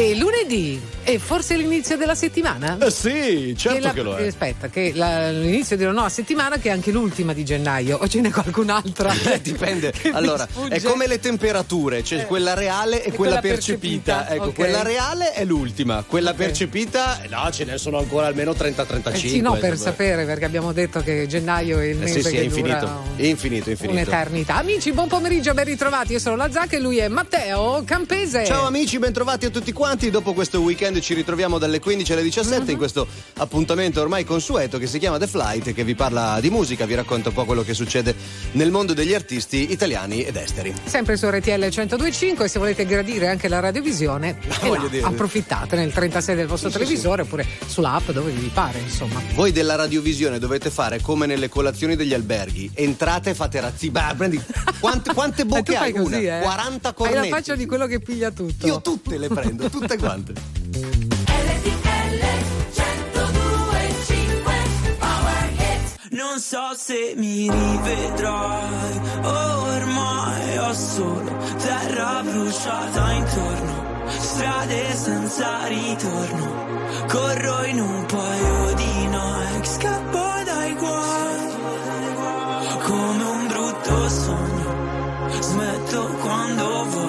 E lunedì è forse l'inizio della settimana? Sì, certo che lo è. Aspetta, che l'inizio della nuova settimana, che è anche l'ultima di gennaio, o ce n'è qualcun'altra? Dipende. Allora, è come le temperature, c'è quella reale e quella percepita. Ecco, okay. Quella reale è l'ultima, quella percepita, no, ce ne sono ancora almeno 30-35. Sì, no, per sapere, perché abbiamo detto che gennaio è il mese che infinito. Dura infinito. Un'eternità. Amici, buon pomeriggio, ben ritrovati. Io sono la Zacca e lui è Matteo Campese. Ciao amici, bentrovati a tutti quanti. Dopo questo weekend ci ritroviamo dalle 15 alle 17 in questo appuntamento ormai consueto che si chiama The Flight, che vi parla di musica, vi racconta un po' quello che succede nel mondo degli artisti italiani ed esteri. Sempre su RTL 102.5 e se volete gradire anche la radiovisione, approfittate nel 36 del vostro televisore oppure sull'app, dove vi pare, insomma. Voi della radiovisione dovete fare come nelle colazioni degli alberghi: entrate, fate razzi, prendi quante bocche hai così, una? 40 cornetti. Hai la faccia di quello che piglia tutto. Io tutte le prendo, tutte quante. Non so se mi rivedrai, ormai ho solo terra bruciata intorno, strade senza ritorno, corro in un paio di Nike, scappo dai guai, come un brutto sogno, smetto quando voglio.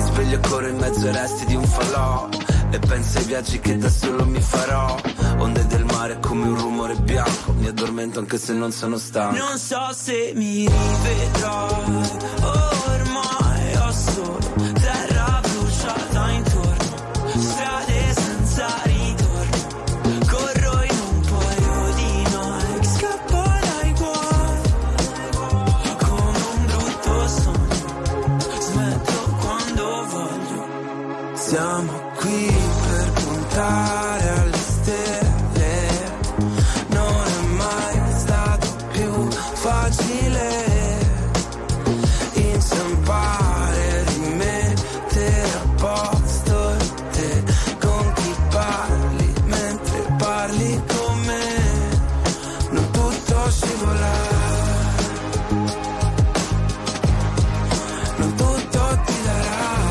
sveglio ancora in mezzo ai resti di un falò e penso ai viaggi che da solo mi farò. Onde del mare come un rumore bianco, mi addormento anche se non sono stanco. Non so se mi rivedrò, ormai ho solo terra bruciata intorno, strade senza ritorno, corro in un paio di Nike, scappo dai guai, come un brutto sogno, smetto quando voglio. Siamo qui per puntare alle stelle, non è mai stato più facile inciampare, rimettere a posto te con chi parli mentre parli con me, non tutto scivola, non tutto ti darà.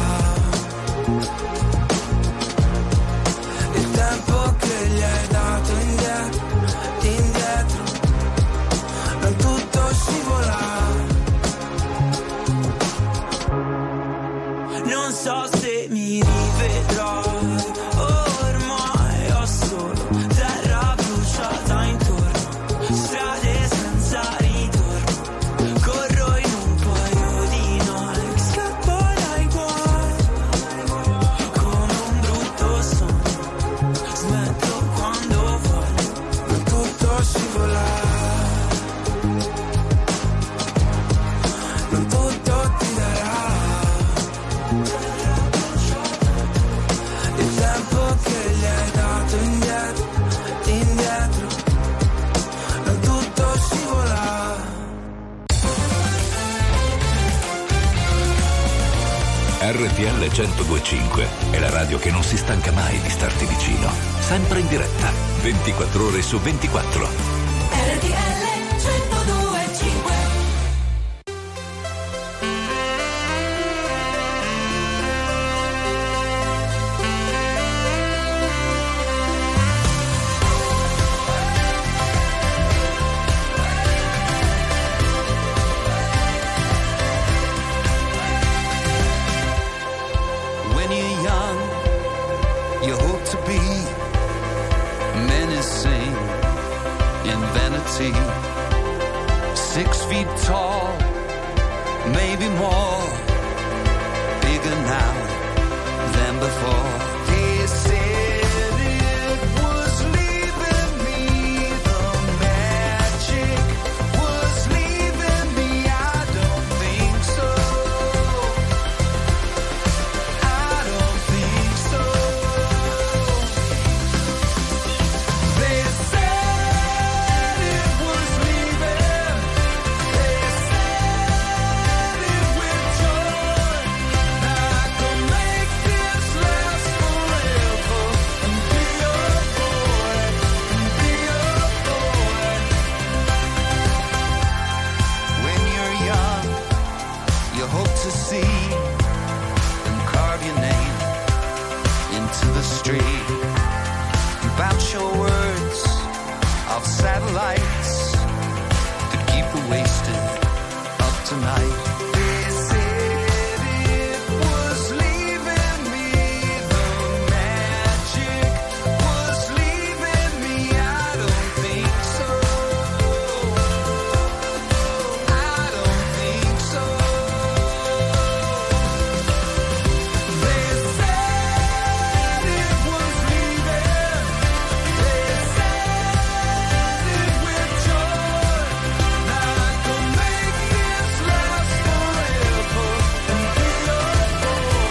Non so se mi rivedrai, ormai ho solo terra bruciata intorno, strade senza ritorno, corro in un paio di Nike, scappo dai guai, come un brutto sogno, smetto quando voglio, non tutto scivolare. RTL 102.5 è la radio che non si stanca mai di starti vicino, sempre in diretta, 24 ore su 24. RTL 102.5. When you're young, you hope to be menacing in vanity. 6 feet tall, maybe more, bigger now than before. They said it was leaving me, the magic was leaving me, I don't think so, I don't think so. They said it was leaving lights that keep her wasted up tonight. They said it was leaving me, the magic was leaving me, I don't think so, I don't think so. They said it was leaving, they said it with joy, not gonna make this last forever. And be your boy, and be your boy. There's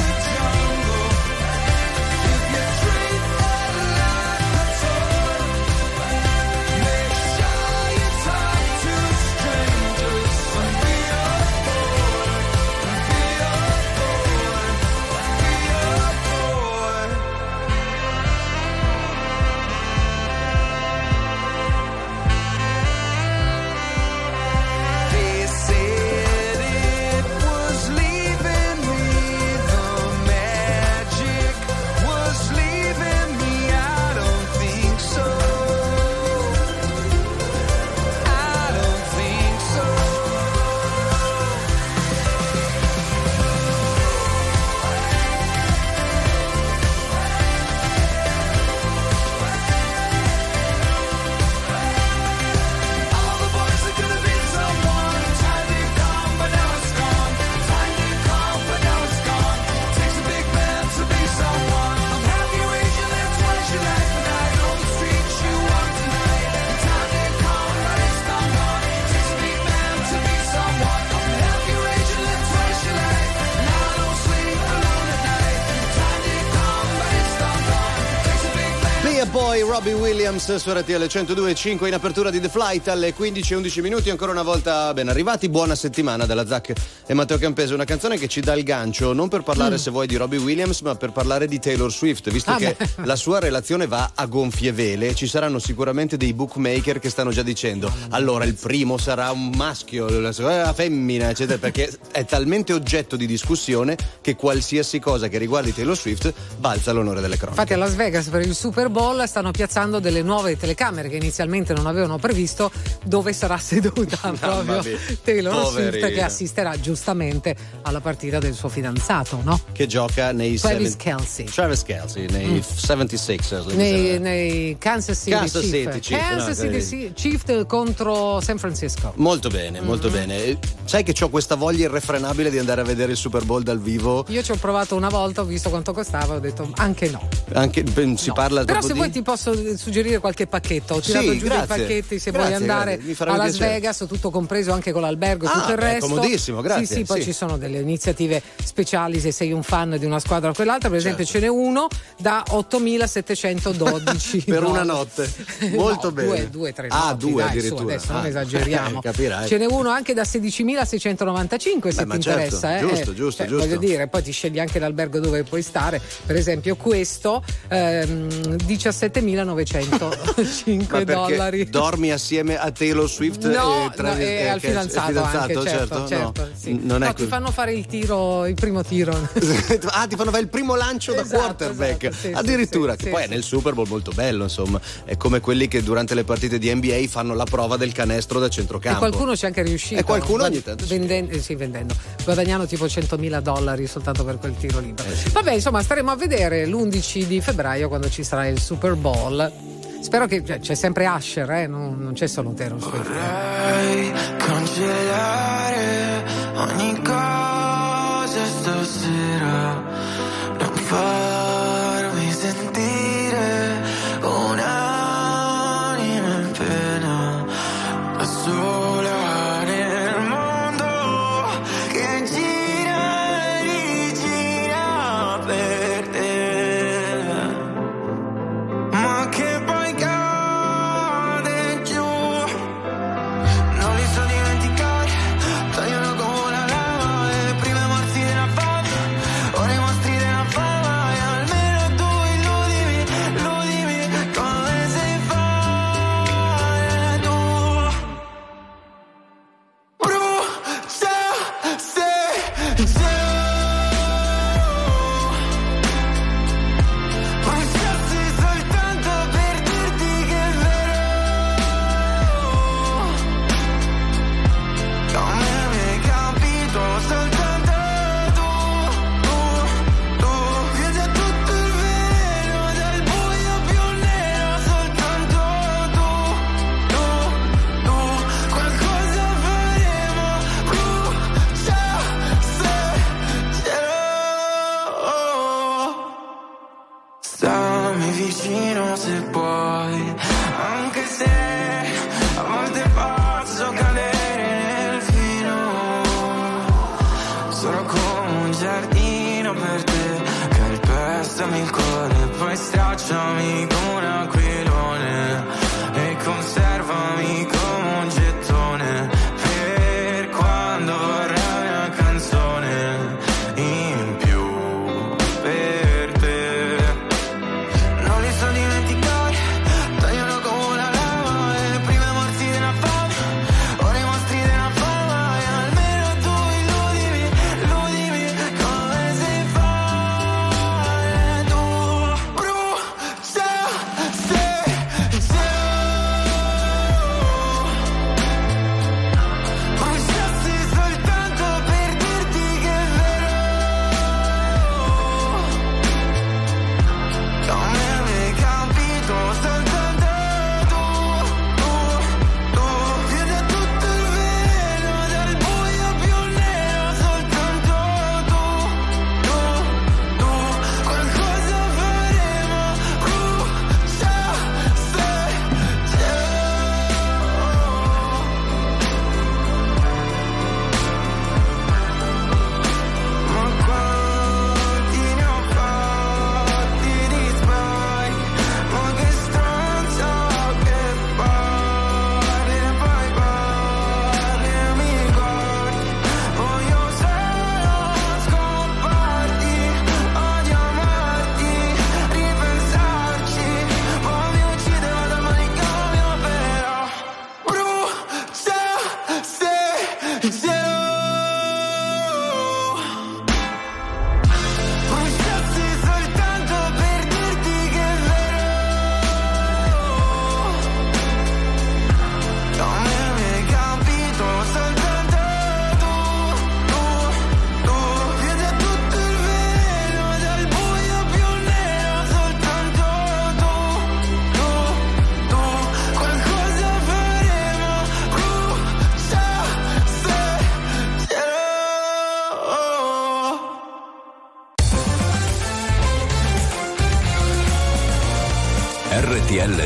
safety in the jungle if you treat that like a toy. Make sure you talk to strangers and be your boy, and be your boy, and be your boy. They said it was leaving me, the magic was leaving me, I don't think so, I don't think so. All the boys are gonna be someone. Time did come, but now it's gone. Time did come, but now it's gone. Takes a big man to be someone. I'm happy with you, that's what you like. But I know the streets you walk tonight. Time did come, but it's not gone. Takes a big man to be someone. I'm happy with you, that's what you like. And I don't sleep alone at night. Time did come, but it's not gone. Takes a big man. Lì e poi Robbie Williams su RTL 102.5 in apertura di The Flight alle 15:11 minuti. Ancora una volta ben arrivati, buona settimana dalla Zacca e Matteo Campese. Una canzone che ci dà il gancio, non per parlare se vuoi di Robbie Williams, ma per parlare di Taylor Swift, visto che la sua relazione va a gonfie vele. Ci saranno sicuramente dei bookmaker che stanno già dicendo allora il primo sarà un maschio, la seconda è una femmina, eccetera, perché è talmente oggetto di discussione che qualsiasi cosa che riguardi Taylor Swift balza all'onore delle cronache. Infatti a Las Vegas per il Super Bowl stanno piazzando delle nuove telecamere che inizialmente non avevano previsto, dove sarà seduta proprio Taylor Swift, che assisterà giustamente alla partita del suo fidanzato, no? Che gioca nei Travis Kelsey nei 76 nei Kansas City Chiefs contro San Francisco. Molto bene, molto bene. Sai che ho questa voglia irrefrenabile di andare a vedere il Super Bowl dal vivo. Io ci ho provato una volta, ho visto quanto costava, ho detto anche no. Anche si parla Però se vuoi ti posso suggerire qualche pacchetto. Ho tirato giù dei pacchetti se vuoi andare a Las Vegas, tutto compreso anche con l'albergo e tutto il resto. Comodissimo, grazie. Sì, poi ci sono delle iniziative speciali se sei un fan di una squadra o quell'altra. Per esempio ce n'è uno da 8.712 per una notte. Molto bene. Due, tre notti, due dai, addirittura. Su, adesso non esageriamo. Capirai. Ce n'è uno anche da 16.695 se ti interessa. Giusto, giusto. Voglio dire, poi ti scegli anche l'albergo dove puoi stare. Per esempio questo, $17.905 dollari. Dormi assieme a Taylor Swift e al fidanzato anche, certo. Sì. Ti fanno fare il primo tiro. Ti fanno fare il primo lancio da quarterback. Sì, addirittura, poi è nel Super Bowl molto bello, insomma. È come quelli che durante le partite di NBA fanno la prova del canestro da centrocampo. E qualcuno c'è anche riuscito. E qualcuno ogni tanto vendendo. Guadagnano tipo $100.000 soltanto per quel tiro libero. Vabbè, insomma, staremo a vedere l'11 di febbraio quando ci sarà il Super Bowl. Spero che c'è sempre Asher, non c'è solo Taylor Swift. Vorrei cancellare ogni cosa stasera, non farmi sentire un'anima in pena, da sola nel mondo che gira e rigira per te, ma che poi cade giù. Non li so dimenticare, spezzami il cuore, poi stracciami come un aquilone e conservami come un gettone, per quando vorrei una canzone in più per te. Non li so dimenticare, tagliano come una lama e prima morti di una fame, ora i mostri di una fama, e almeno tu illudimi, illudimi come si fa tu. Bruciassi soltanto per dirti che è vero, non mi avevi capito, soltanto tu, vedi a tutto il velo, dal buio più nero, soltanto tu, qualcosa faremo, ma quanti ne ho fatti di sbagli, ma che stronzo che parli e poi parli e mi guardi, voglio solo scomparti, odio amarti,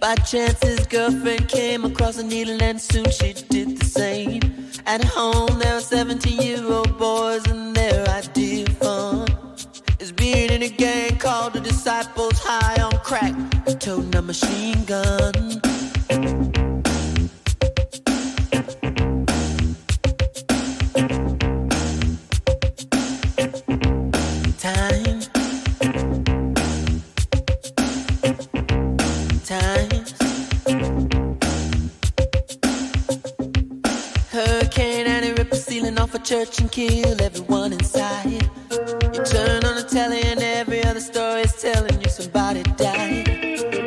By chance his girlfriend came across a needle and soon she did the same. At home there are 17-year-old boys and their idea of fun is being in a gang called the Disciples, high on crack and toting a machine gun. Church and kill everyone inside. You turn on the telly and every other story is telling you somebody died.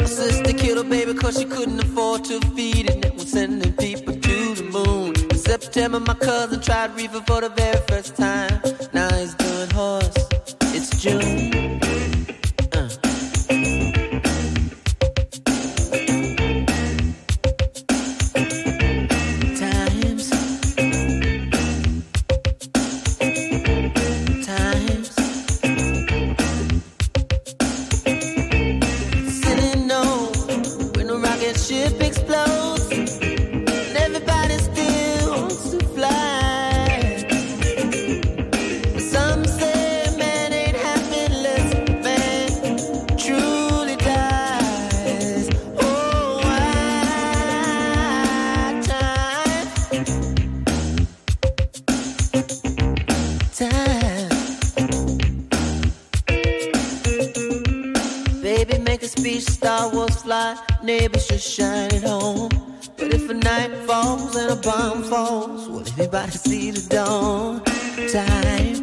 My sister killed her baby cause she couldn't afford to feed it, and we're sending people to the moon. In September my cousin tried reefer for the very first time. Now he's doing horse. It's June. Neighbors should shine at home, but if a night falls and a bomb falls, will everybody see the dawn? Time.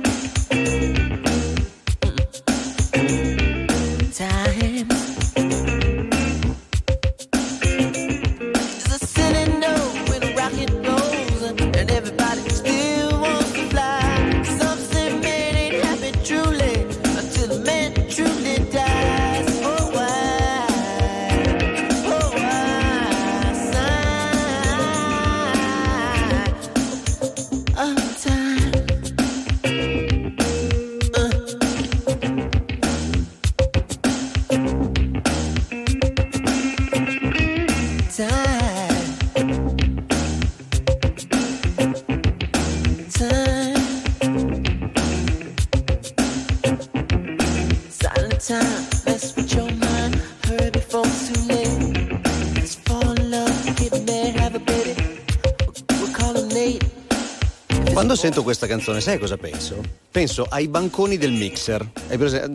Quando sento questa canzone, sai cosa penso? Penso ai banconi del mixer.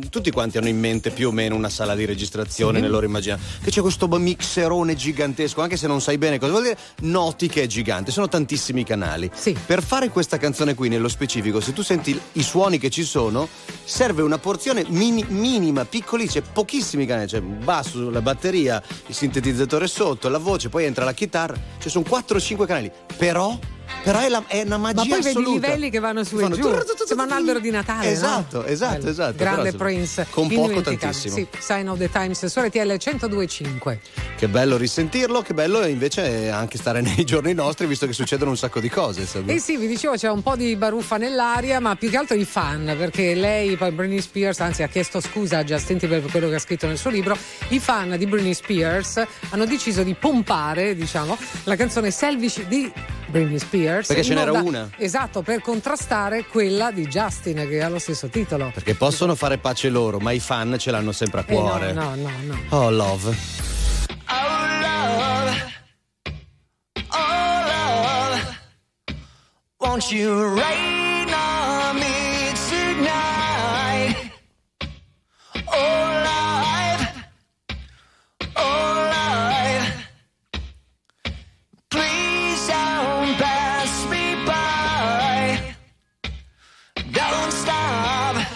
Tutti quanti hanno in mente più o meno una sala di registrazione, sì, nel loro immaginario, che c'è questo mixerone gigantesco, anche se non sai bene cosa vuol dire, noti che è gigante, sono tantissimi canali. Sì. Per fare questa canzone qui nello specifico, se tu senti i suoni che ci sono, serve una porzione minima, piccoli, c'è pochissimi canali, c'è il basso, la batteria, il sintetizzatore sotto, la voce, poi entra la chitarra, ci sono 4 o 5 canali, però è una magia assoluta. Ma poi assoluta. Vedi i livelli che vanno su e giù, sembra un albero di Natale. Esatto. Grande Prince. Con poco tantissimo. Sì, Sign of the Times, su RTL 102.5. Che bello risentirlo, che bello invece anche stare nei giorni nostri, visto che succedono un sacco di cose. Eh sì, vi dicevo, c'è un po' di baruffa nell'aria, ma più che altro i fan, perché lei, poi Britney Spears, anzi ha chiesto scusa a Justin Timberlake per quello che ha scritto nel suo libro. I fan di Britney Spears hanno deciso di pompare, diciamo, la canzone Selfish di Britney Spears. Perché ce n'era una. Esatto, per contrastare quella di Justin, che ha lo stesso titolo. Perché possono fare pace loro, ma i fan ce l'hanno sempre a cuore. No. Oh, love. Oh, love, won't you rain on me tonight? Oh, life, please don't pass me by. Don't stop.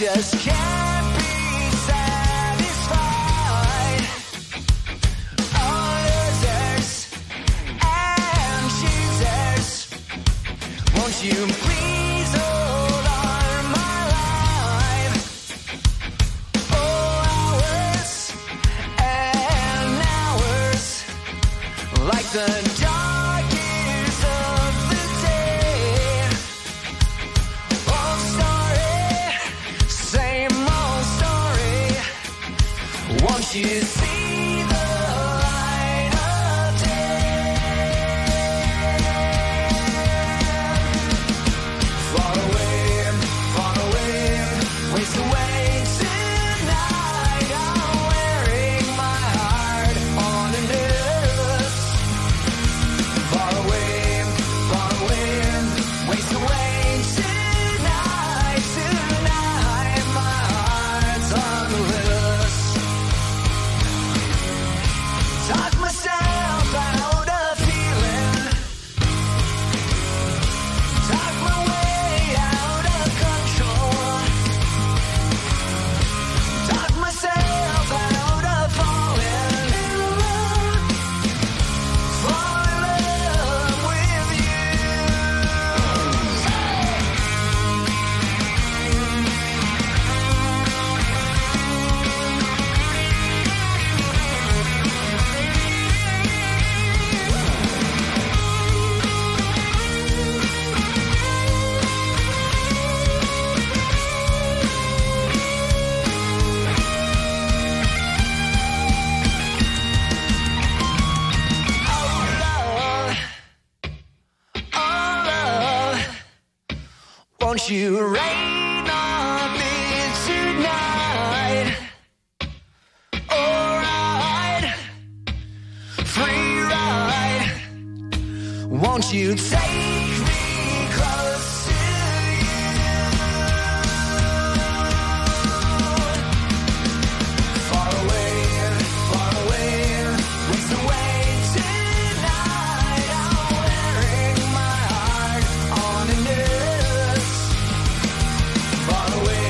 just can't be satisfied. All losers and cheaters, won't you please hold on my life? 4 hours and hours, like the darkest of the day. Old story, same old story, won't you see the light of day? Far away, far away, waste away tonight. I'm wearing my heart on a noose. Far away, waste away tonight. Tonight, my heart's on the loose. Talk myself out of feeling. Talk my way out of control. Talk myself out of falling in love. Fall in love with you. Won't you rain on me tonight? Alright, free ride. Won't you take me close to you? Far away, waste away tonight. I'm wearing my heart on a noose. Far away,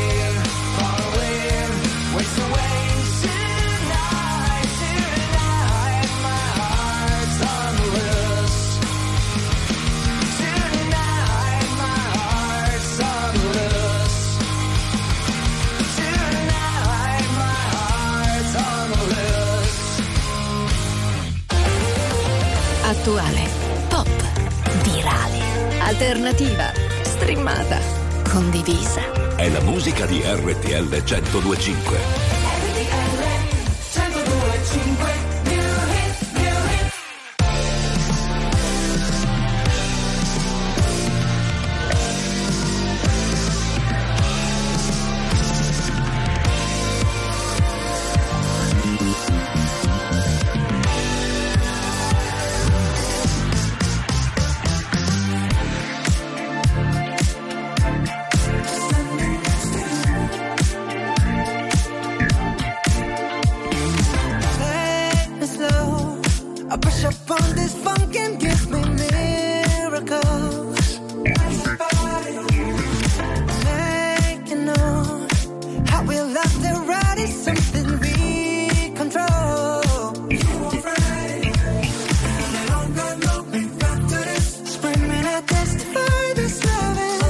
waste away tonight. Tonight, my heart's on the loose. Tonight, my heart's on the loose. Tonight, my heart's on the loose. Attuale, pop, virale, alternativa, streamata, condivisa. È la musica di RTL 102.5. Take me slow, I push up on this funk and give me miracles. Taking on how we love the ride is something we control. Screaming at this to find this loving.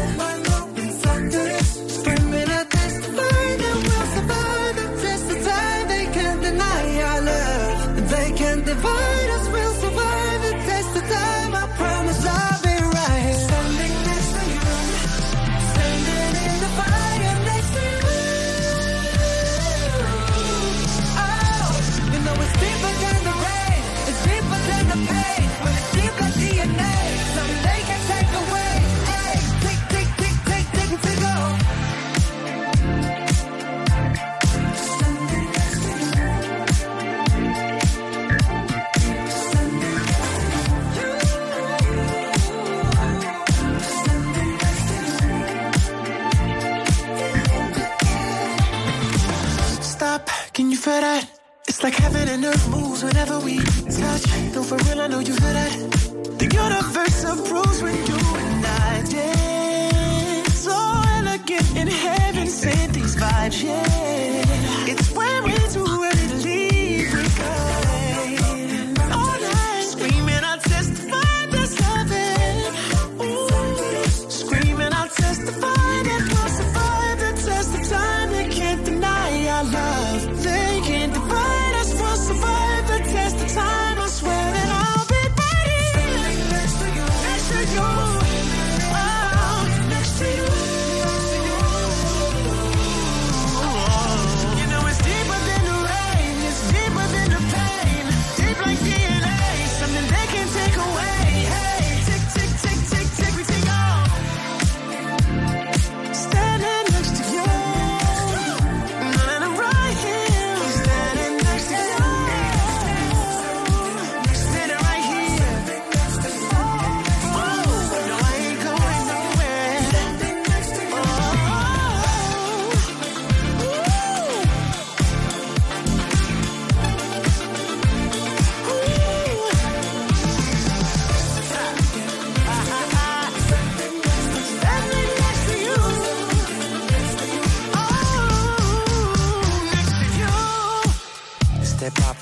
Screaming at this to find that we'll survive the test of time. They can't deny our love. They can't divide us. We'll survive the test of time. I promise I'll be right. Standing next to you, standing in the fire next to you. Oh, you know it's deeper than the rain. It's deeper than the pain. But it's deep like DNA. Something they can take away. Hey, tick, tick, tick, tick, tick, tick off. Stop, can you feel that? It's like heaven and earth moves whenever we touch. No, for real, I know you feel that. The universe approves when you and I dance. So elegant in heaven, sent these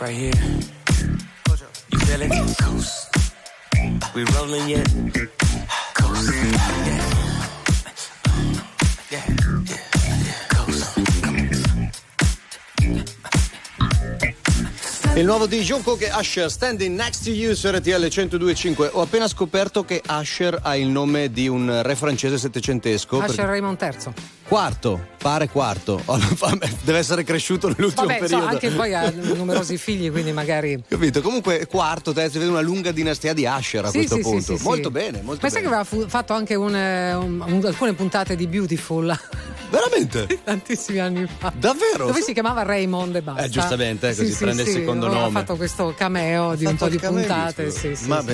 right here. You feeling it? Coast. We rolling yet? Coast. Yeah. Yeah. Il nuovo di Jungkook e Usher, Standing Next to You su RTL 102.5. Ho appena scoperto che Usher ha il nome di un re francese settecentesco. Usher perché... Raymond III. Pare quarto. Deve essere cresciuto nell'ultimo periodo. Anche poi ha numerosi figli, quindi magari... Capito? Comunque quarto, terzo, vede una lunga dinastia di Usher a questo punto. Sì, molto bene, molto Pensa bene. Pensa che aveva fatto anche alcune puntate di Beautiful. Veramente? Tantissimi anni fa. Davvero? Dove si chiamava Raymond e basta. Giustamente, così prende il secondo nome. Ha fatto questo cameo di un po' di puntate.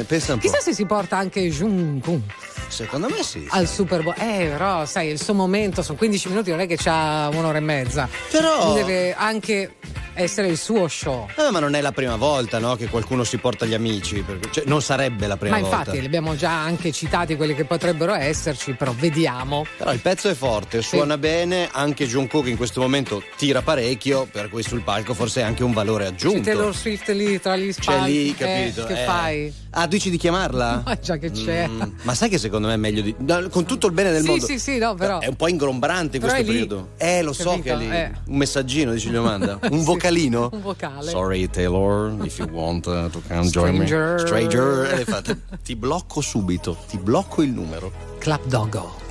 Pensa un po'. Chissà se si porta anche Jungkook. Secondo me sì. Al Super Bowl. Però sai, il suo momento sono 15 minuti, non è che c'ha un'ora e mezza. Però deve anche essere il suo show. Ma non è la prima volta, no? Che qualcuno si porta gli amici. Non sarebbe la prima volta. Ma infatti li abbiamo già anche citati quelli che potrebbero esserci, però vediamo. Però il pezzo è forte, suona bene, anche Jungkook in questo momento tira parecchio, per cui sul palco forse è anche un valore aggiunto. C'è Taylor Swift lì tra gli spalti. C'è lì, capito. Che fai? Ah, dici di chiamarla? Ma già che c'è. Ma sai che secondo me è meglio di... Con tutto il bene del mondo. Sì, no, però... È un po' ingombrante in però questo periodo. Lo capito? So che è lì. Un messaggino, dici, glielo manda. Un vocalino. Un vocale. Sorry, Taylor, if you want to come join me. Stranger. Ti blocco subito. Ti blocco il numero. Club Doggo.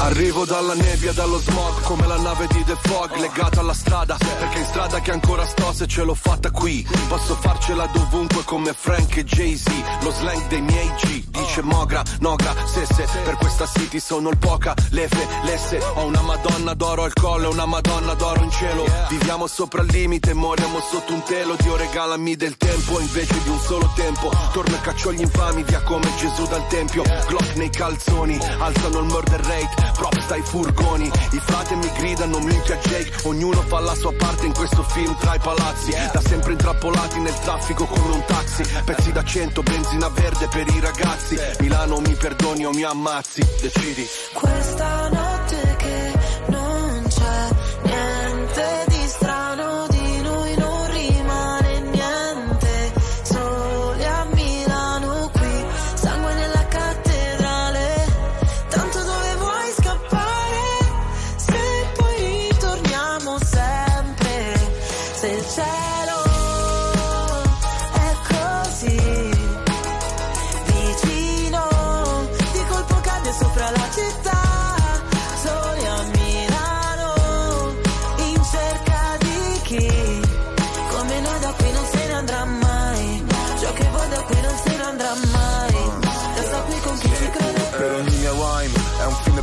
Arrivo dalla nebbia, dallo smog, come la nave di The Fog, legata alla strada, perché in strada che ancora sto, se ce l'ho fatta qui, posso farcela dovunque come Frank e Jay-Z, lo slang dei miei G, dice Mogra, Noga, Sesse, per questa city sono il Poca, Lefe, Lesse, ho una Madonna d'oro al collo, una Madonna d'oro in cielo, viviamo sopra il limite, moriamo sotto un telo, Dio regalami del tempo, invece di un solo tempo, torno e caccio gli infami, via come Gesù dal tempio, Glock nei calzoni, alzano il murder rate, props dai furgoni, i frate mi gridano minchia Jake, ognuno fa la sua parte in questo film tra i palazzi, da sempre intrappolati nel traffico come un taxi, pezzi da 100, benzina verde per i ragazzi, Milano mi perdoni o mi ammazzi, decidi. Questa notte che non c'è niente di strano, di noi non rimane niente, soli a Milano qui, sangue nella cattedrale, tanto dove vuoi scappare, se poi ritorniamo sempre, se il cielo è così vicino, di colpo cade sopra la città, soli a Milano, in cerca di chi come noi da qui non se ne andrà mai, ciò che vuoi da qui non se ne andrà mai, resta qui con chi ci crede. Per ogni mia wine è un fine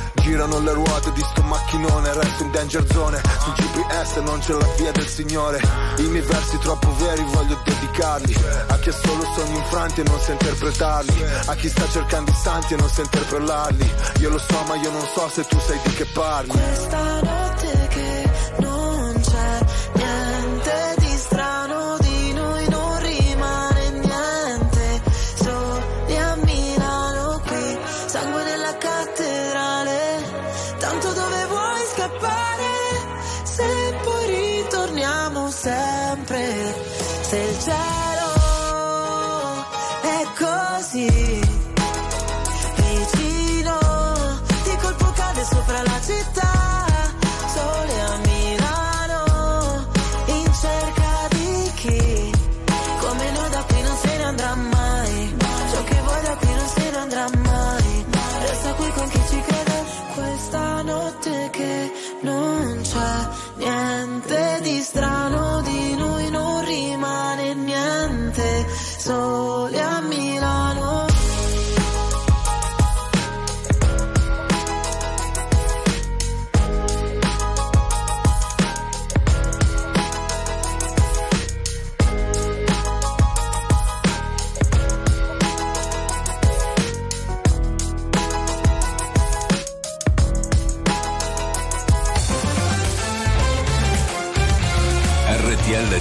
girano le ruote di sto macchinone, resto in danger zone, sul GPS non c'è la via del Signore, i miei versi troppo veri voglio dedicarli, a chi ha solo sogni infranti e non sa interpretarli, a chi sta cercando istanti e non sa interpellarli, io lo so ma io non so se tu sai di che parli. Questa notte che non c'è niente di strano, di noi non rimane niente, soli a Milano qui, sangue nella cattedrale, tanto dove vuoi scappare, se poi ritorniamo sempre, se il cielo è così vicino, di colpo cade sopra la città, sole a Milano, in cerca di chi come noi da qui non se ne andrà mai, ciò che vuoi da qui non se ne andrà mai, resta qui con chi ci crede. Questa notte che non c'è niente di strano, di noi non rimane niente, soli a Milano. RTL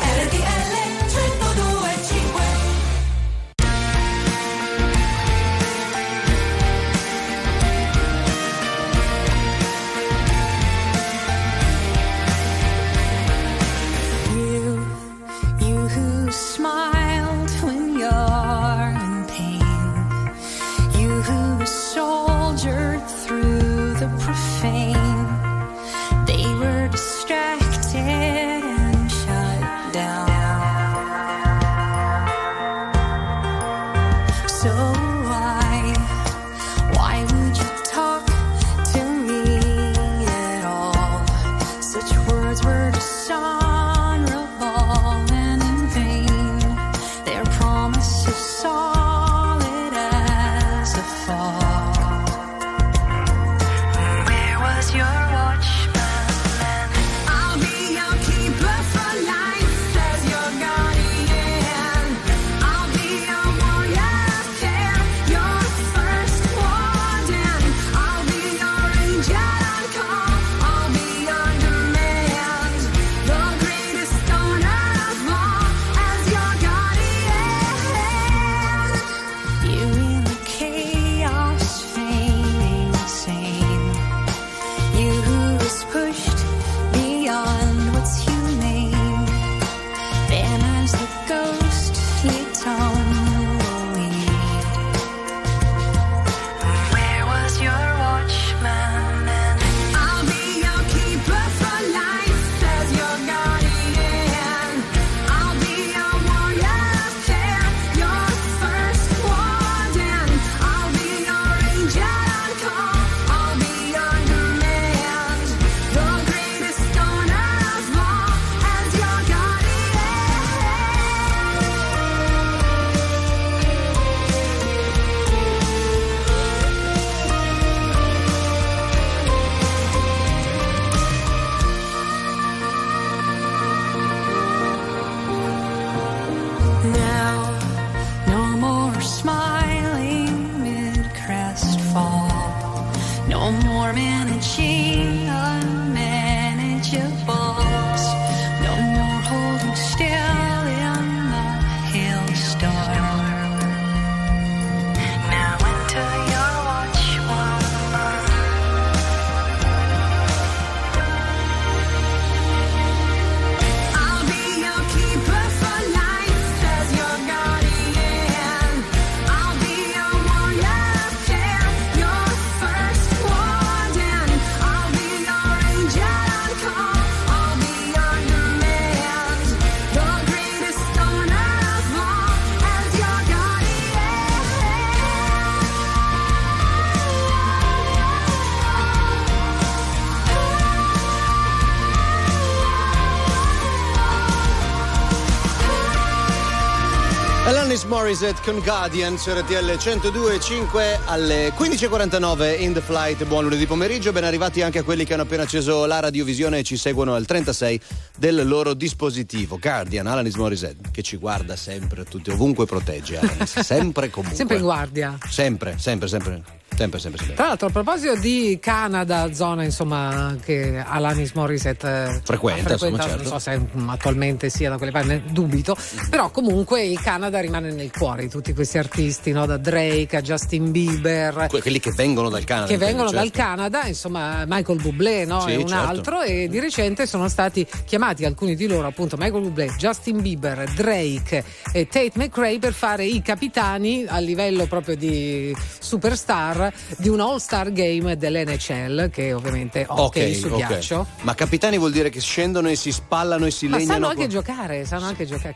RTL 102.5. Alanis Morissette con Guardian su RTL 102.5 alle 15.49 in The Flight. Buon lunedì pomeriggio, ben arrivati anche a quelli che hanno appena acceso la radiovisione e ci seguono al 36 del loro dispositivo. Guardian, Alanis Morissette, che ci guarda sempre, tutti ovunque, protegge Alanis, sempre comunque. Sempre in guardia. Sempre. Tra l'altro, a proposito di Canada, zona insomma che Alanis Morissette frequenta insomma, certo. Non so se attualmente sia da quelle parti, dubito, però comunque il Canada rimane nel cuore di tutti questi artisti, no? Da Drake a Justin Bieber, quelli che vengono dal Canada, dal Canada, insomma Michael Bublé, no? Sì, è un certo. Altro, e di recente sono stati chiamati alcuni di loro, appunto Michael Bublé, Justin Bieber, Drake e Tate McRae, per fare i capitani a livello proprio di superstar di un all-star game dell'NHL, che ovviamente hockey su ghiaccio. Ma capitani vuol dire che scendono e si spallano e si legnano. Ma sanno anche giocare,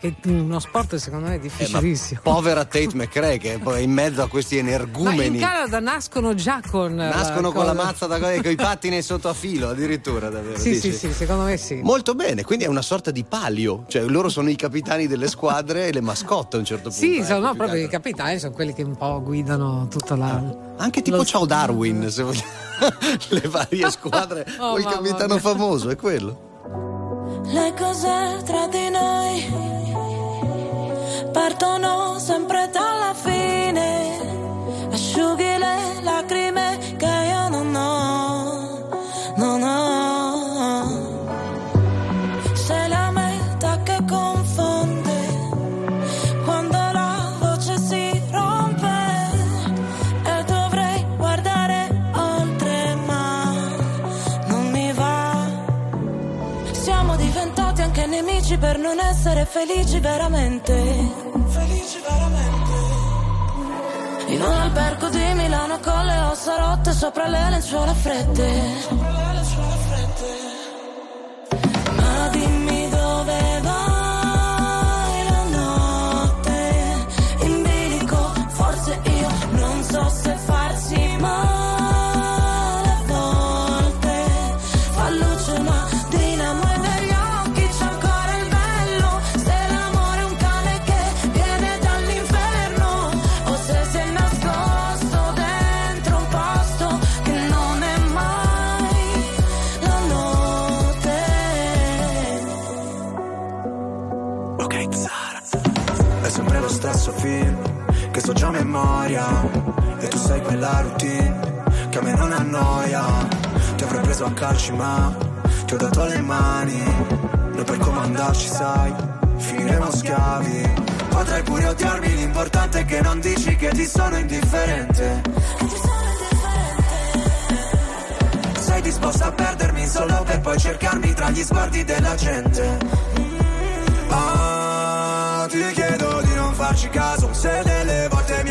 che è uno sport secondo me difficilissimo. Povera Tate McRae che è in mezzo a questi energumeni. Ma in Canada nascono già con la mazza con i pattini sotto a filo addirittura, davvero. Sì, dici? Sì, secondo me sì. Molto bene, quindi è una sorta di palio, cioè loro sono i capitani delle squadre e le mascotte a un certo punto. Sì, sono proprio i capitani, sono quelli che un po' guidano tutta la... Anche tipo Ciao Darwin, se vogliamo, le varie squadre o il capitano famoso, è quello. Le cose tra di noi partono sempre dalla fine, per non essere felici veramente. Felici veramente. In un albergo di Milano con le ossa rotte sopra le lenzuola fredde. Sopra le lenzuola fredde. Ma dimmi dove vai la notte in bilico, forse io non so se farsi male. Che so già memoria e tu sei quella routine che a me non annoia. Ti avrei preso a calci ma ti ho dato le mani. Noi per comandarci sai finiremo schiavi. Potrai pure odiarmi, l'importante è che non dici che ti sono indifferente. Sei disposta a perdermi solo per poi cercarmi tra gli sguardi della gente. Ah, ti chiedo di non farci caso, se delle volte mi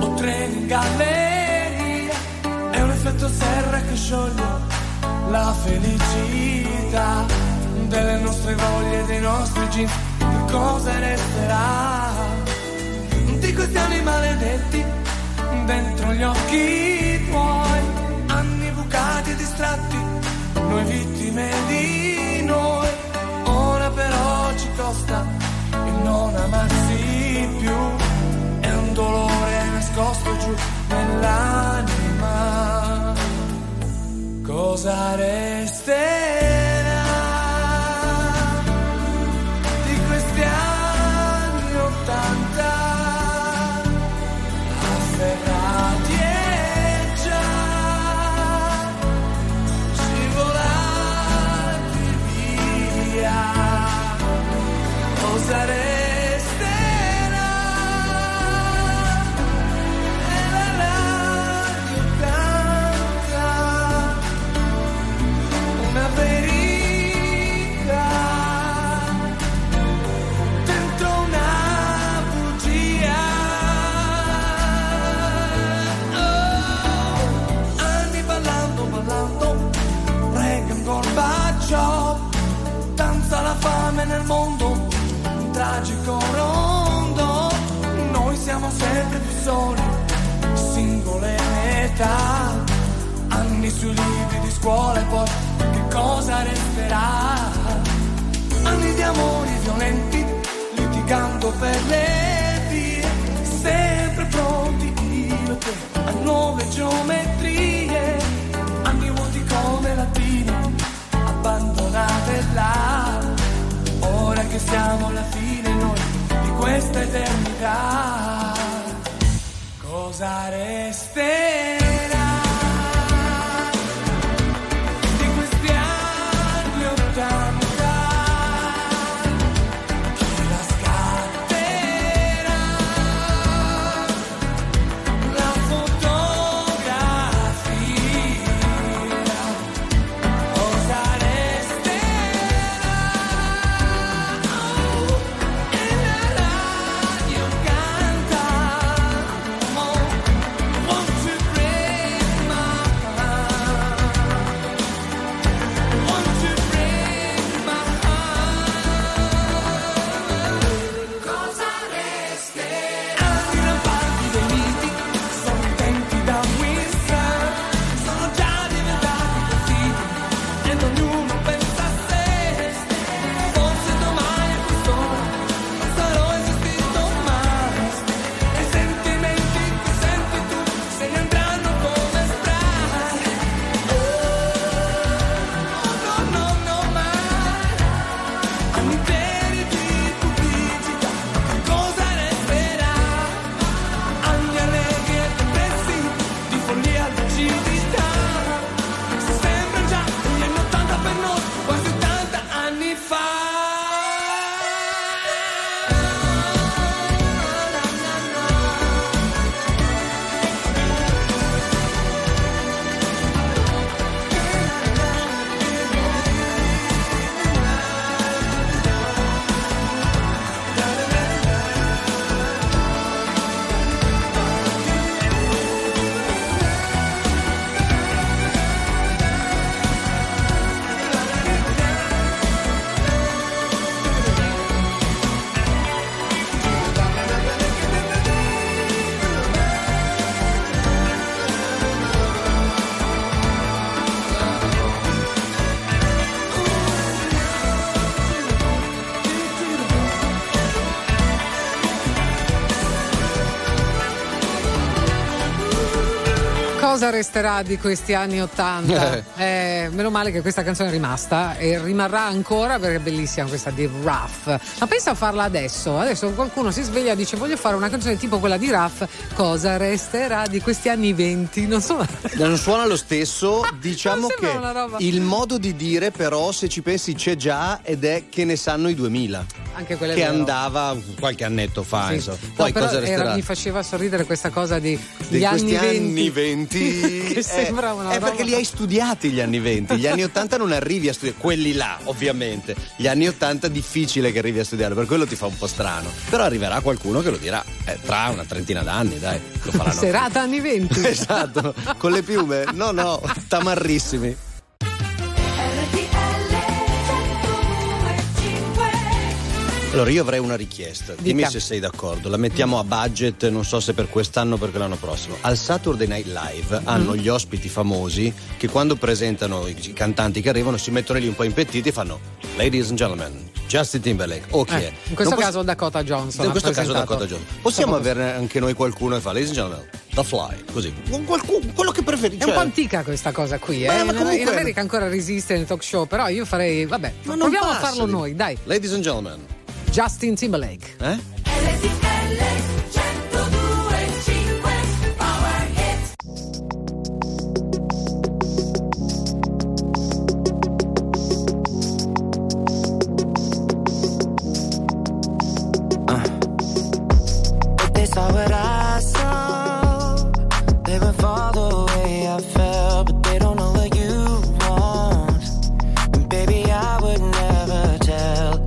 O treni in galleria, è un effetto serra che scioglie la felicità delle nostre voglie, dei nostri jeans. Che cosa resterà di questi anni maledetti dentro gli occhi tuoi? Anni bucati e distratti, noi vittime di noi. Ora però ci costa il non amarsi più, dolore nascosto giù nell'anima. Cosa resterà di questi anni 80 afferrati e già scivolati via? Cosa resterà? Danza la fame nel mondo, un tragico rondo. Noi siamo sempre più soli, singole età. Anni sui libri di scuola e poi che cosa resterà? Anni di amori violenti, litigando per le vie, sempre pronti stesse, a nuove geometrie, anni vuoti come lattine, abbandonate là. Ora che siamo alla fine noi di questa eternità, cosa resterà? Cosa resterà di questi anni '80? Meno male che questa canzone è rimasta e rimarrà ancora, perché è bellissima questa di Ruff. Ma pensa a farla adesso. Adesso qualcuno si sveglia e dice: voglio fare una canzone tipo quella di Ruff. Cosa resterà di questi anni '20? Non suona lo stesso. Diciamo che il modo di dire, però, se ci pensi, c'è già, ed è Che ne sanno i 2000. Anche quella che andava qualche annetto fa. Sì. Poi no, cosa resterà? Mi faceva sorridere questa cosa di questi anni '20. Che sembra una roba. Perché li hai studiati gli anni 20, gli anni 80 non arrivi a studiare, quelli là ovviamente, gli anni 80 difficile che arrivi a studiare, per quello ti fa un po' strano, però arriverà qualcuno che lo dirà tra una trentina d'anni, dai, lo faranno. Serata anni 20. Esatto, con le piume, no, tamarrissimi. Allora io avrei una richiesta, dimmi se sei d'accordo, la mettiamo a budget, non so se per quest'anno o per l'anno prossimo. Al Saturday Night Live hanno gli ospiti famosi che quando presentano i cantanti che arrivano si mettono lì un po' impettiti e fanno Ladies and Gentlemen, Justin Timberlake, ok. In questo caso Dakota Johnson. In questo caso Dakota Johnson. Possiamo averne anche noi qualcuno che fa Ladies and Gentlemen, The Fly, così. Quello che preferisce. È un po' antica questa cosa qui. In America ancora resiste nel talk show, però io farei, proviamo a farlo noi, dai. Ladies and Gentlemen. Justin Timberlake. RTL 102.5 Power Hits. They saw what I saw. They went far the way I fell, but they don't know what you want. And baby, I would never tell.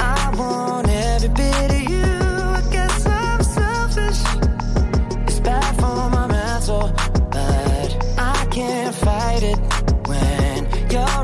I want every bit of you. I guess I'm selfish. It's bad for my mental, but I can't fight it when you're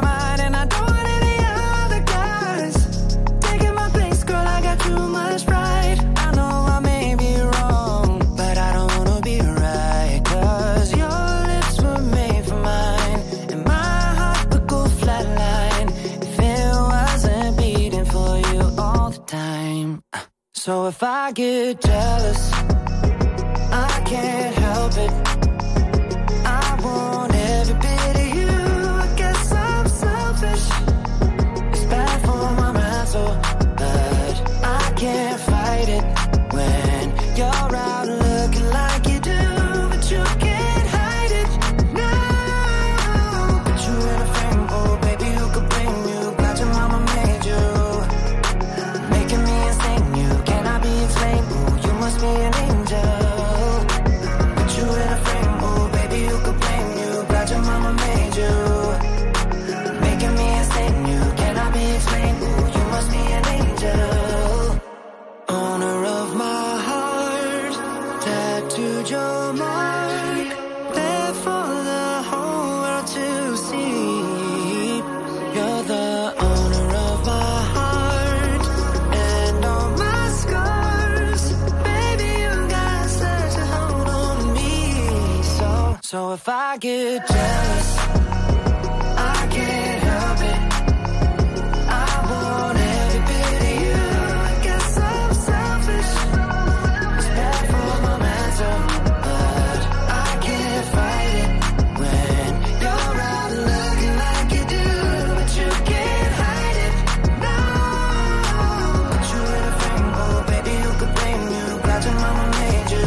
mind. And I don't want any other guys taking my place, girl, I got too much pride. I know I may be wrong, but I don't wanna be right, 'cause your lips were made for mine, and my heart would go flatline if it wasn't beating for you all the time. So if I get jealous, I can't help it. I want every bit of you. I guess I'm selfish. It's bad for my mental, but I can't fight it when you're out looking like you do, but you can't hide it. No, put you in a frame, oh baby, who could blame you? Glad your mama made you, making me insane. You cannot be explained. Oh, you must be an angel. So if I get jealous, I can't help it. I want every bit of you. I guess I'm selfish. It's bad for my mental, but I can't fight it when you're out looking like you do, but you can't hide it. No, put you in a frame, oh baby, who could blame you? Glad your mama made you.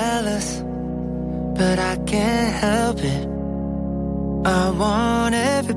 Jealous, but I can't help it. I want every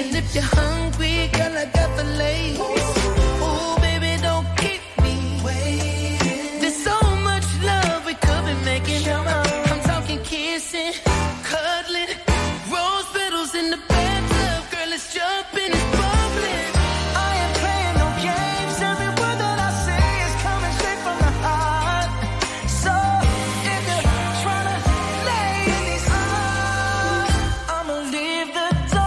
And if you're hungry, girl, I got the lace. Ooh, ooh, baby, don't keep me waiting. There's so much love we could be making. I'm talking kissing, cuddling, rose petals in the bathtub. Girl, it's jumping, it's bubbling. I ain't playing no games. Every word that I say is coming straight from the heart. So if you're trying to. I'ma leave the door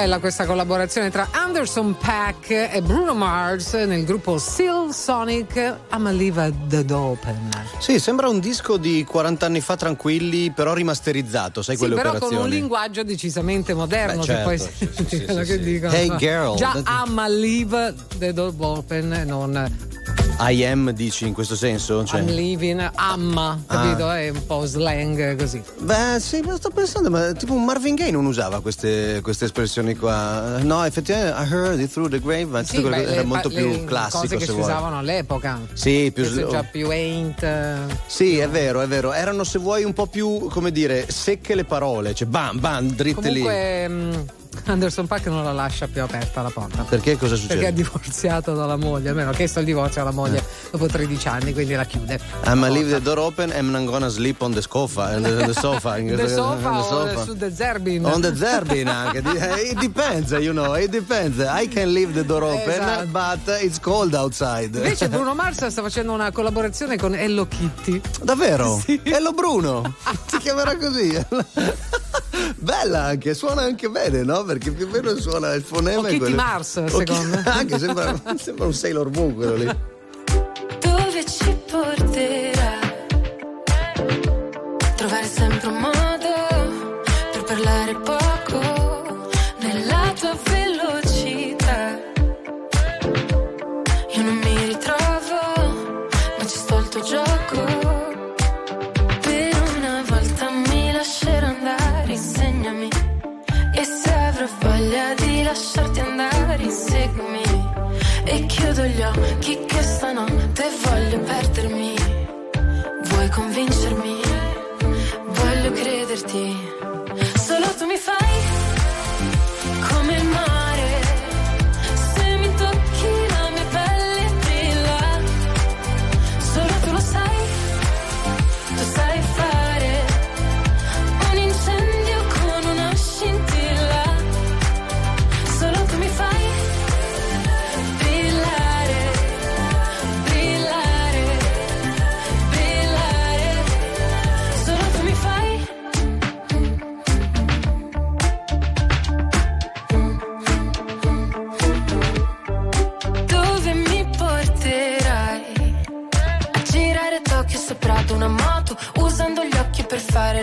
bella questa collaborazione tra Anderson .Paak e Bruno Mars nel gruppo Seal Sonic, I'ma Leave the Door Open. Sì, sembra un disco di 40 anni fa tranquilli, però rimasterizzato, sai, sì, quelle però operazioni, però con un linguaggio decisamente moderno. Beh, certo, che poi dicono, hey girl, già I'ma Leave the Door Open e non I am, dici, in questo senso? Cioè... I'm leaving, amma, capito? Ah. È un po' slang così. Beh, sì, ma sto pensando, ma tipo Marvin Gaye non usava queste espressioni qua. No, effettivamente, I heard it through the grave, ma sì, era molto più classico, cose che se si vuoi. Usavano all'epoca. Sì, più... già più ain't... sì, no. È vero. Erano, se vuoi, un po' più, come dire, secche le parole. Cioè, bam, bam, dritte lì. Comunque... Anderson .Paak non la lascia più aperta la porta. Perché cosa succede? Perché è divorziato dalla moglie, almeno ha chiesto il divorzio alla moglie dopo 13 anni, quindi la chiude. I'm gonna leave the door open, I'm not gonna sleep on the sofa. On the sofa. Su the Zerbin. On the Zerbin anche. It depends, you know, it depends. I can leave the door open, esatto. But it's cold outside. Invece Bruno Mars sta facendo una collaborazione con Hello Kitty. Davvero? Sì. Hello Bruno. Si chiamerà così. Bella anche, suona anche bene, no? Perché più o meno suona il fonema. O Kitty quello... Mars, o secondo me. Anche sembra un Sailor Moon quello lì. Dove ci porterà? Trovare sempre un modo per parlare poco nella tua velocità. Io non mi ritrovo, ma ci sto al tuo gioco. Per una volta mi lascerò andare, insegnami. E se avrò voglia di lasciarti andare, inseguimi. E chiudo gli occhi che stanotte voglio perdermi. Vuoi convincermi? Voglio crederti. Solo tu mi fai come il mare. Se mi tocchi la mia pelle brilla. Solo tu lo sai. Tu sai fare un incendio con una scintilla. Soprato una moto, usando gli occhi per fare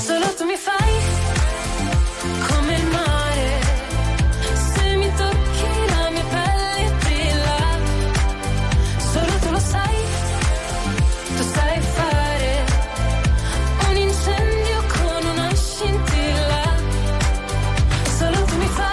solo tu mi fai come il mare, se mi tocchi la mia pelle brilla, solo tu lo sai, tu sai fare un incendio con una scintilla, solo tu mi fai.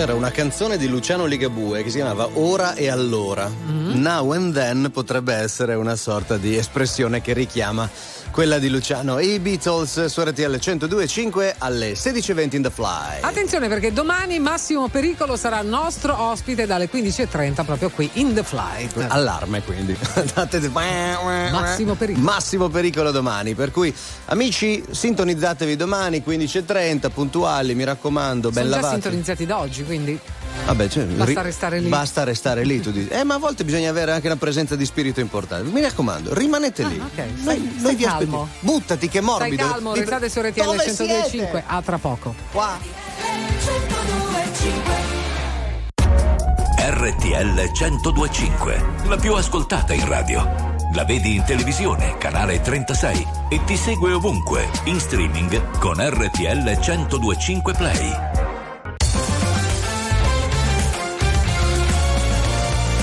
c'era una canzone di Luciano Ligabue che si chiamava Ora e Allora. Now and Then potrebbe essere una sorta di espressione che richiama quella di Luciano e i Beatles su RTL 102.5 alle 16.20 in The Fly. Attenzione, perché domani Massimo Pericolo sarà nostro ospite dalle 15.30 proprio qui in The Fly. Allarme, quindi. Massimo Pericolo. Massimo Pericolo domani, per cui amici sintonizzatevi domani 15.30 puntuali, mi raccomando, ben lavati. Sono già sintonizzati da oggi, quindi vabbè, cioè, basta restare lì. Basta restare lì, tu dici. Ma a volte bisogna avere anche una presenza di spirito importante. Mi raccomando, rimanete lì. Okay. Noi vi aspettiamo. Buttati che morbido. Stai calmo, restate su RTL 102.5. A tra poco. Qua. RTL 102.5, la più ascoltata in radio. La vedi in televisione, canale 36, e ti segue ovunque, in streaming con RTL 102.5 Play.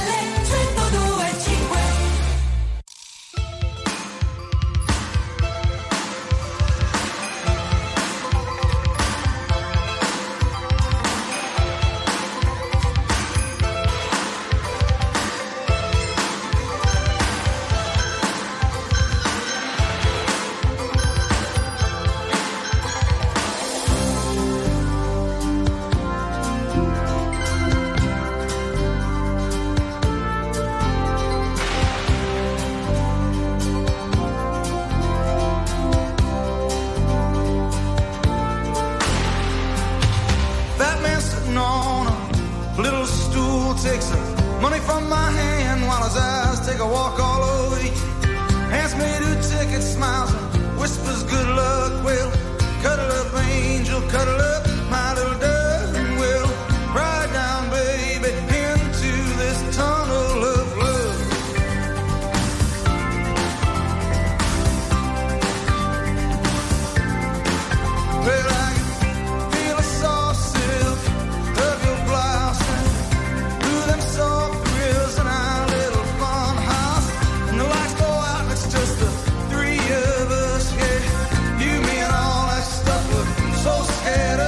102.5. Era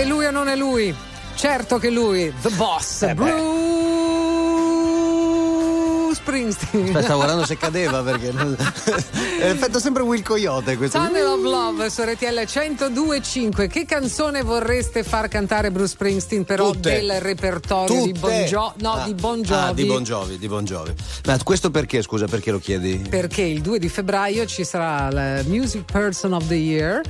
E lui o non è lui? Certo che lui, The Boss, Bruce Springsteen. Aspetta, stavo guardando se cadeva perché effetto sempre Will Coyote questo. Tunnel of Love su RTL 102.5. Che canzone vorreste far cantare Bruce Springsteen però tutte, del repertorio tutte. Di Bon Jovi? No, di Bon Jovi. Ah, di Bon Jovi, di Bon Jovi. Ma questo perché, scusa, perché lo chiedi? Perché il 2 di febbraio ci sarà la Music Person of the Year,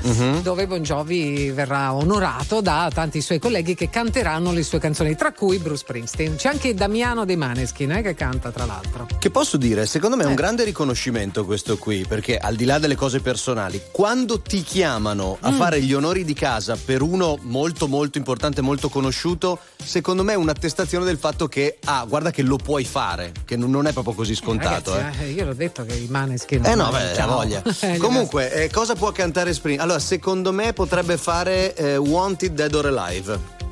dove Bon Jovi verrà onorato da tanti suoi colleghi che canteranno le sue canzoni, tra cui Bruce Springsteen. C'è anche Damiano De Maneskin, che canta, tra l'altro. Che posso dire? Secondo me è un grande riconoscimento questo qui, perché al di là delle cose personali, quando ti chiamano a fare gli onori di casa per uno molto molto importante, molto conosciuto, secondo me è un'attestazione del fatto che guarda che lo puoi fare, che non è proprio così scontato. Ragazzi, io l'ho detto che il Maneskin non no, beh, la voglia. Comunque, cosa può cantare Springsteen? Allora, secondo me potrebbe fare Wanted Dead or Alive.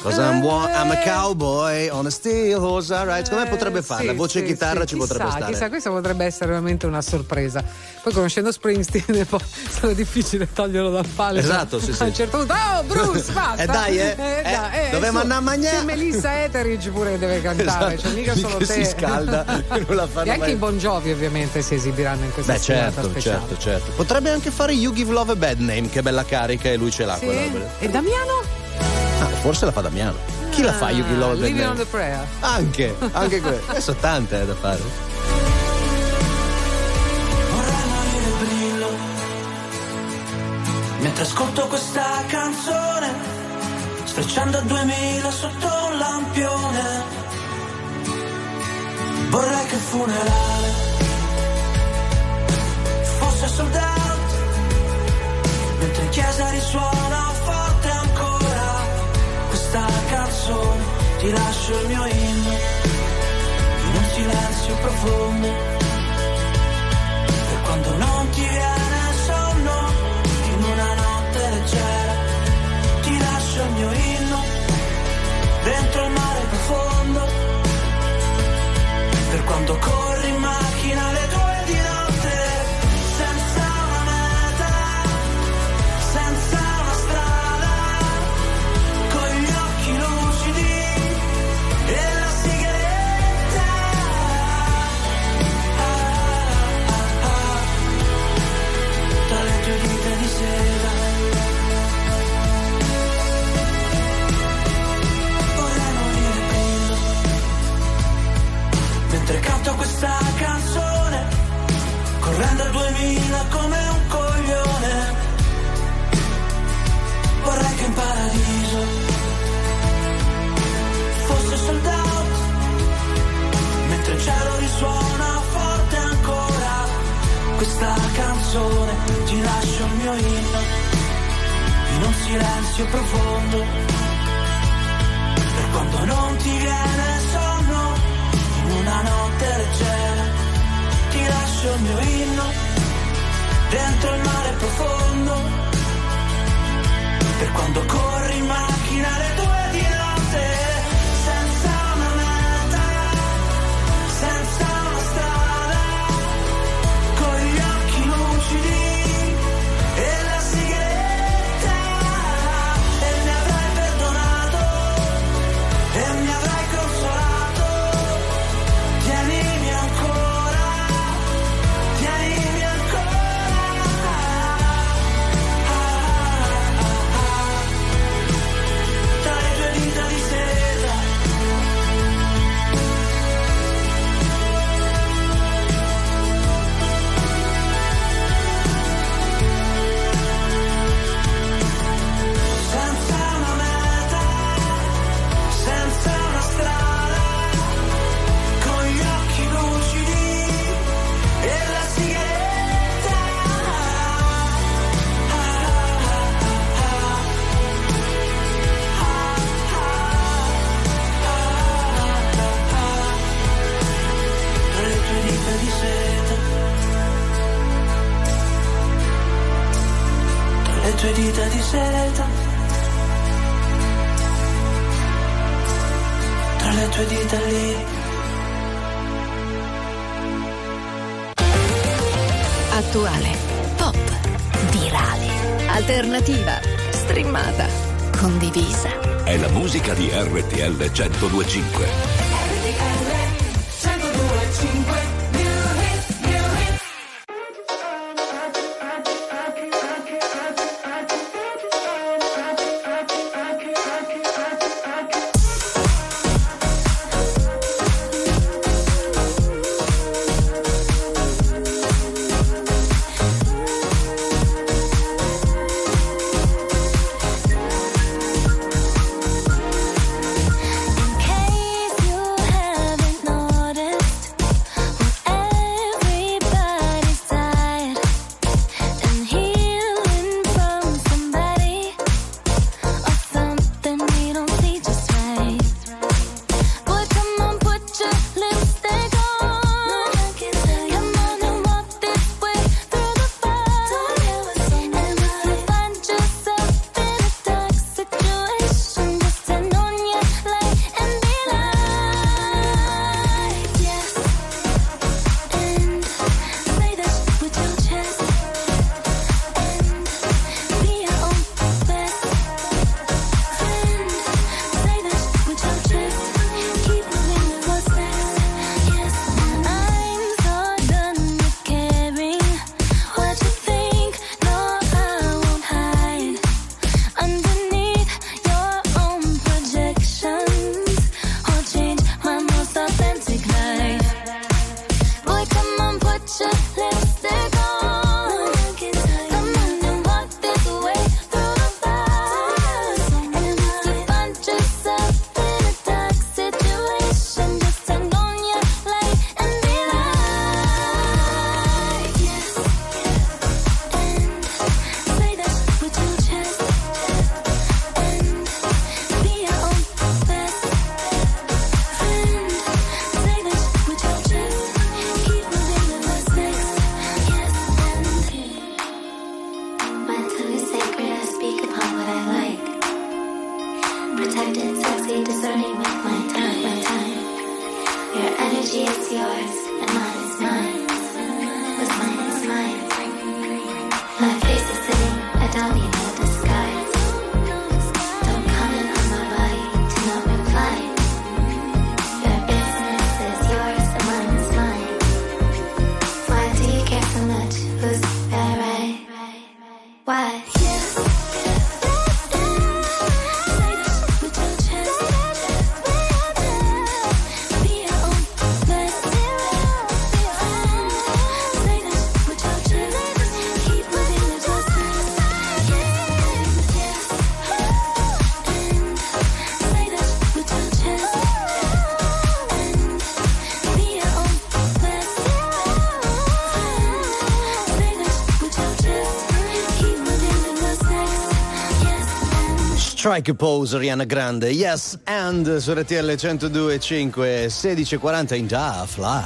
Cosa I'm a cowboy on a steel horse, alright? Secondo me potrebbe farla, voce e chitarra ci potrebbe stare. Chissà, questa potrebbe essere veramente una sorpresa. Poi conoscendo Springsteen poi sarà difficile toglierlo dal palco. Esatto, sì, sì. A un certo punto, oh Bruce, basta! Dovevamo andare a mangiare. Melissa Etheridge pure deve cantare, esatto. Cioè mica solo te. Si scalda, non la fanno. E anche i Bon Jovi ovviamente si esibiranno in questa serata speciale. Certo. Potrebbe anche fare You Give Love a Bad Name, che bella carica, e lui ce l'ha quella. E Damiano? Forse la fa Damiano. Chi la fa? Io che l'ho Living on the Prayer. Anche quello. Adesso tante da fare. Vorrei morire il brillo mentre ascolto questa canzone, sfrecciando a 2000 sotto un lampione. Vorrei che il funerale fosse soldato, mentre in chiesa risuona forte ancora questa canzone. Ti lascio il mio inno in un silenzio profondo, per quando non ti viene sonno in una notte leggera. Ti lascio il mio inno dentro il mare profondo, per quando corri in macchina alle 2 di notte, senza una meta, senza una strada, e la sigaretta, tra le tue dita di sera. Vorrei morire bello mentre canto questa canzone, correndo a 2000 come un coglione. Vorrei che in paradiso fosse soldato, mentre il cielo risuona forte ancora questa canzone. Ti lascio il mio inno in un silenzio profondo, per quando non ti viene sonno in una notte leggera. Ti lascio il mio inno dentro il mare profondo, per quando corri in macchina alle 2 di notte. Tue dita di seta, tra le tue dita lì. Attuale, pop, virale, alternativa, streamata, condivisa. È la musica di RTL 102.5. Strike Pose, Rihanna Grande, Yes and su RTL 102.5, 16:40 in Da Fly.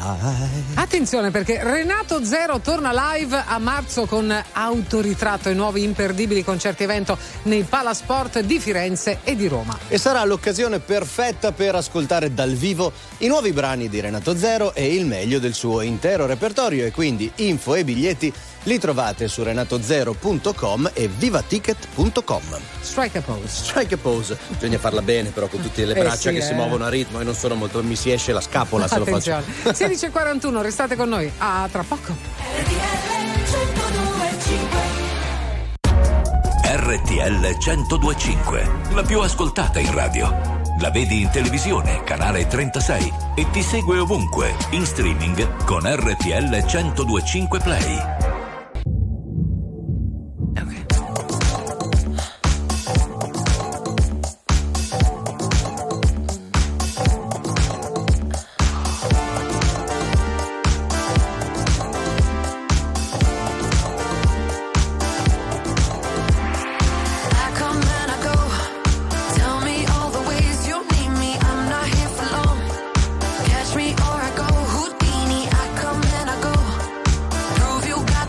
Attenzione perché Renato Zero torna live a marzo con Autoritratto e nuovi imperdibili concerti evento nei Palasport di Firenze e di Roma. E sarà l'occasione perfetta per ascoltare dal vivo i nuovi brani di Renato Zero e il meglio del suo intero repertorio, e quindi info e biglietti li trovate su renatozero.com e vivaticket.com. Strike a pose. Strike a pose. Bisogna farla bene però con tutte le braccia sì, che si muovono a ritmo e non sono molto... mi si esce la scapola se attenzione. Lo faccio. 16:41, restate con noi. A tra poco. RTL 102.5, la più ascoltata in radio. La vedi in televisione, canale 36, e ti segue ovunque, in streaming con RTL 102.5 Play. You got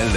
RTL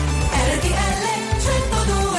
RTL 102.5.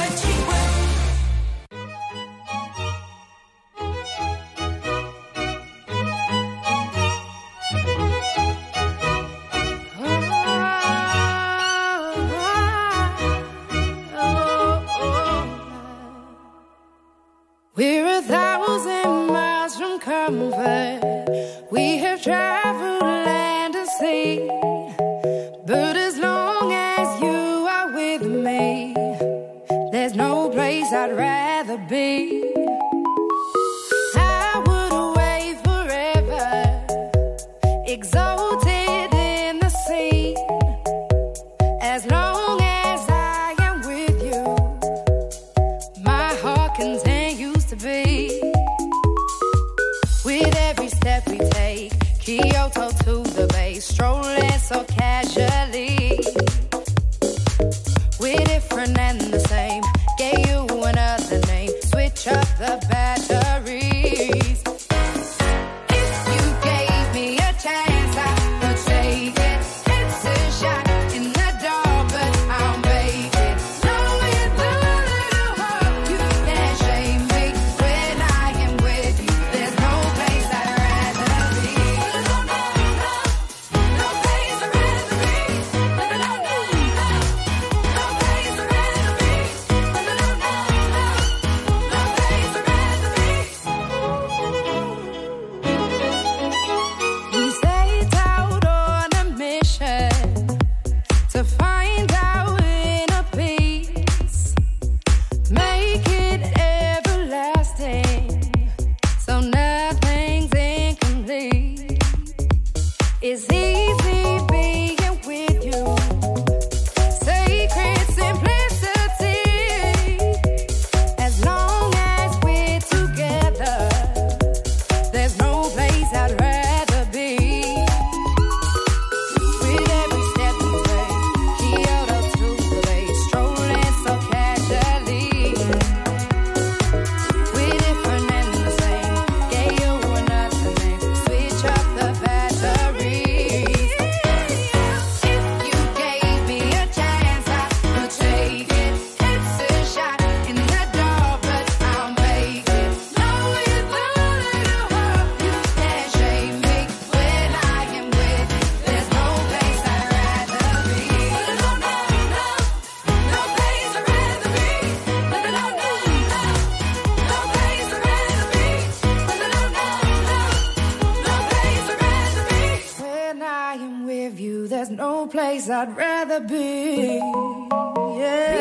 I'd rather be, yeah.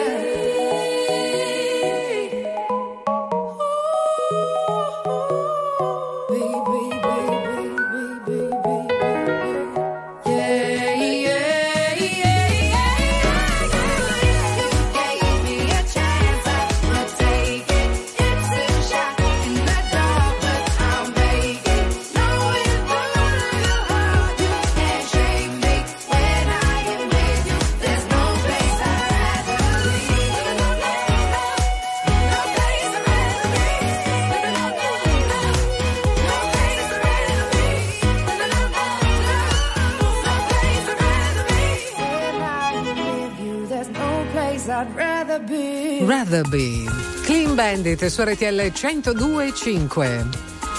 Clean Bandit su RTL 102.5.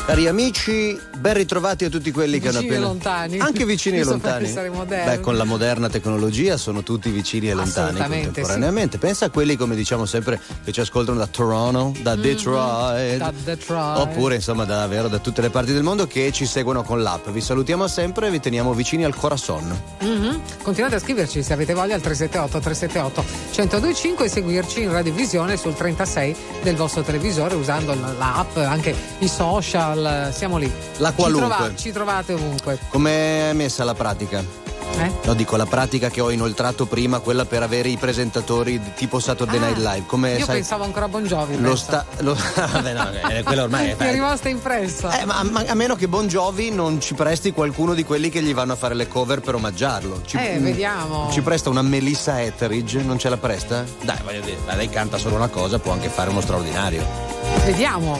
Cari amici, ben ritrovati a tutti quelli vicini che hanno appena... lontani. Anche vicini e lontani. Beh, con la moderna tecnologia sono tutti vicini e lontani contemporaneamente. Sì. Pensa a quelli, come diciamo sempre, che ci ascoltano da Toronto, da Detroit, oppure insomma davvero da tutte le parti del mondo, che ci seguono con l'app. Vi salutiamo sempre e vi teniamo vicini al corazon. Continuate a scriverci se avete voglia al 378 378 1025 e seguirci in radiovisione sul 36 del vostro televisore usando l'app, anche i social, siamo lì. La qualunque. Ci trovate ovunque. Com'è messa la pratica? No, dico la pratica che ho inoltrato prima, quella per avere i presentatori tipo Saturday Night Live. Come, io pensavo ancora a Bon Jovi. No, quella ormai è rimasta impressa. Ma a meno che Bon Jovi non ci presti qualcuno di quelli che gli vanno a fare le cover per omaggiarlo. Vediamo. Ci presta una Melissa Etheridge? Non ce la presta? Dai, voglio dire, lei canta solo una cosa, può anche fare uno straordinario. Vediamo,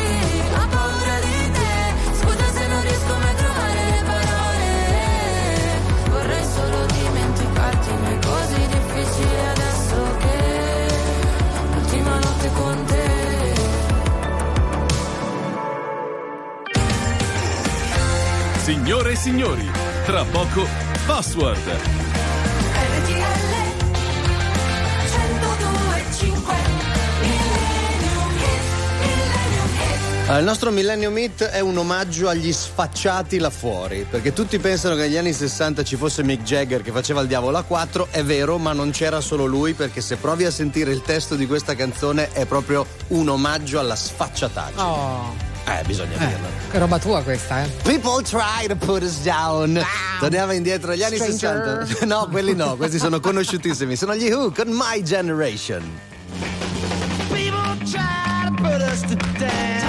Ho paura di te, scusa se non riesco mai a trovare le parole. Vorrei solo dimenticarti, ma è così difficile adesso che l'ultima notte con te. Signore e signori, tra poco Password. RTL 102.5. Il nostro Millennium Hit è un omaggio agli sfacciati là fuori, perché tutti pensano che negli anni 60 ci fosse Mick Jagger che faceva il diavolo a 4, è vero, ma non c'era solo lui, perché se provi a sentire il testo di questa canzone è proprio un omaggio alla sfacciataggine. Oh. Bisogna dirlo. Che roba tua questa, eh? People try to put us down. Wow. Torniamo indietro agli anni 60. No, quelli no, questi sono conosciutissimi. Sono gli Who con My Generation. People try to put us down.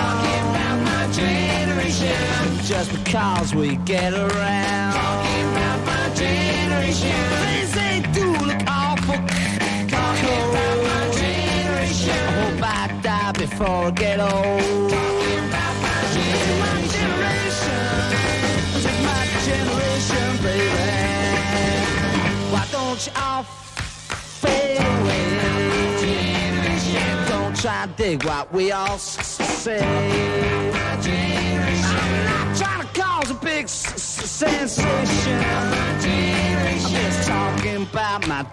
Just because we get around. Talking about my generation. Things they do look awful. Talking about my generation. I hope I die before I get old. Talking about my generation. This is my generation, baby. Why don't you all fade away? Don't try to dig what we all say. Trying to cause a big sensation. My generation. I'm just talking about my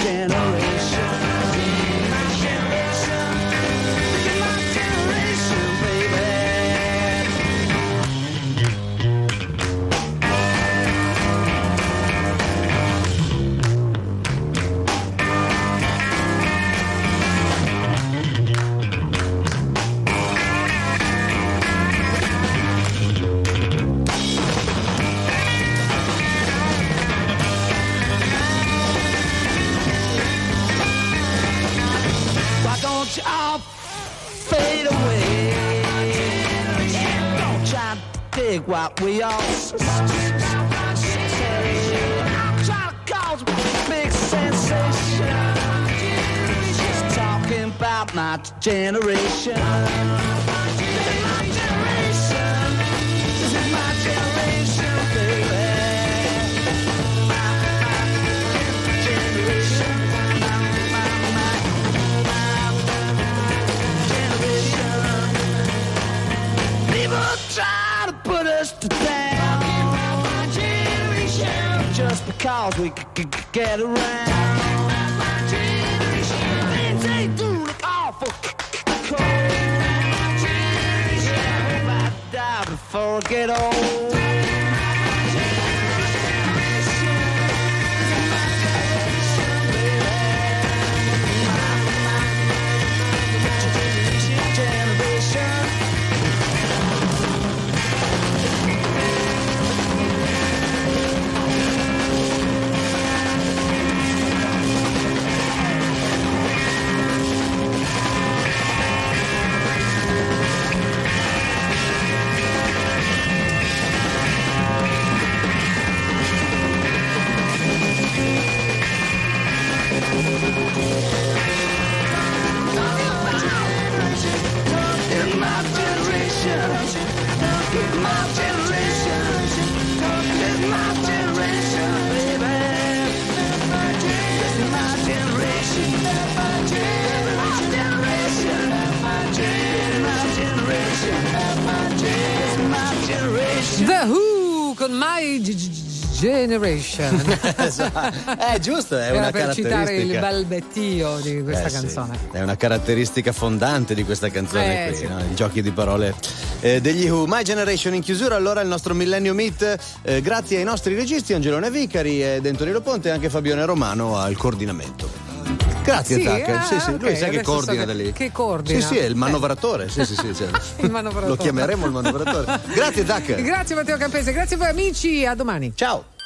generation. My generation. This is my generation, you all fade away. Don't try to dig what we all say. I'm trying to cause a big sensation. Just talking about my generation. This is my generation. This is my generation, baby. just because we get around. My generation, things ain't doing awful cold. My generation, I hope I die before I get old. The Who con My Generation. È giusto, è una per caratteristica. Citare il balbettio di questa canzone. Sì. È una caratteristica fondante di questa canzone qui, sì. No? I giochi di parole degli Who. My Generation in chiusura, allora il nostro Millennium Meet, grazie ai nostri registi Angelone Vicari e Antonino Ponte e anche Fabione Romano al coordinamento. Grazie, sì, Zacca. Sì, sì, okay. Lui sai che coordina da lì. Che coordina? Sì, sì, è il manovratore. Sì, sì, sì, certo. Il manovratore. Lo chiameremo il manovratore. Grazie, Zacca. Grazie, Matteo Campese. Grazie a voi, amici. A domani. Ciao.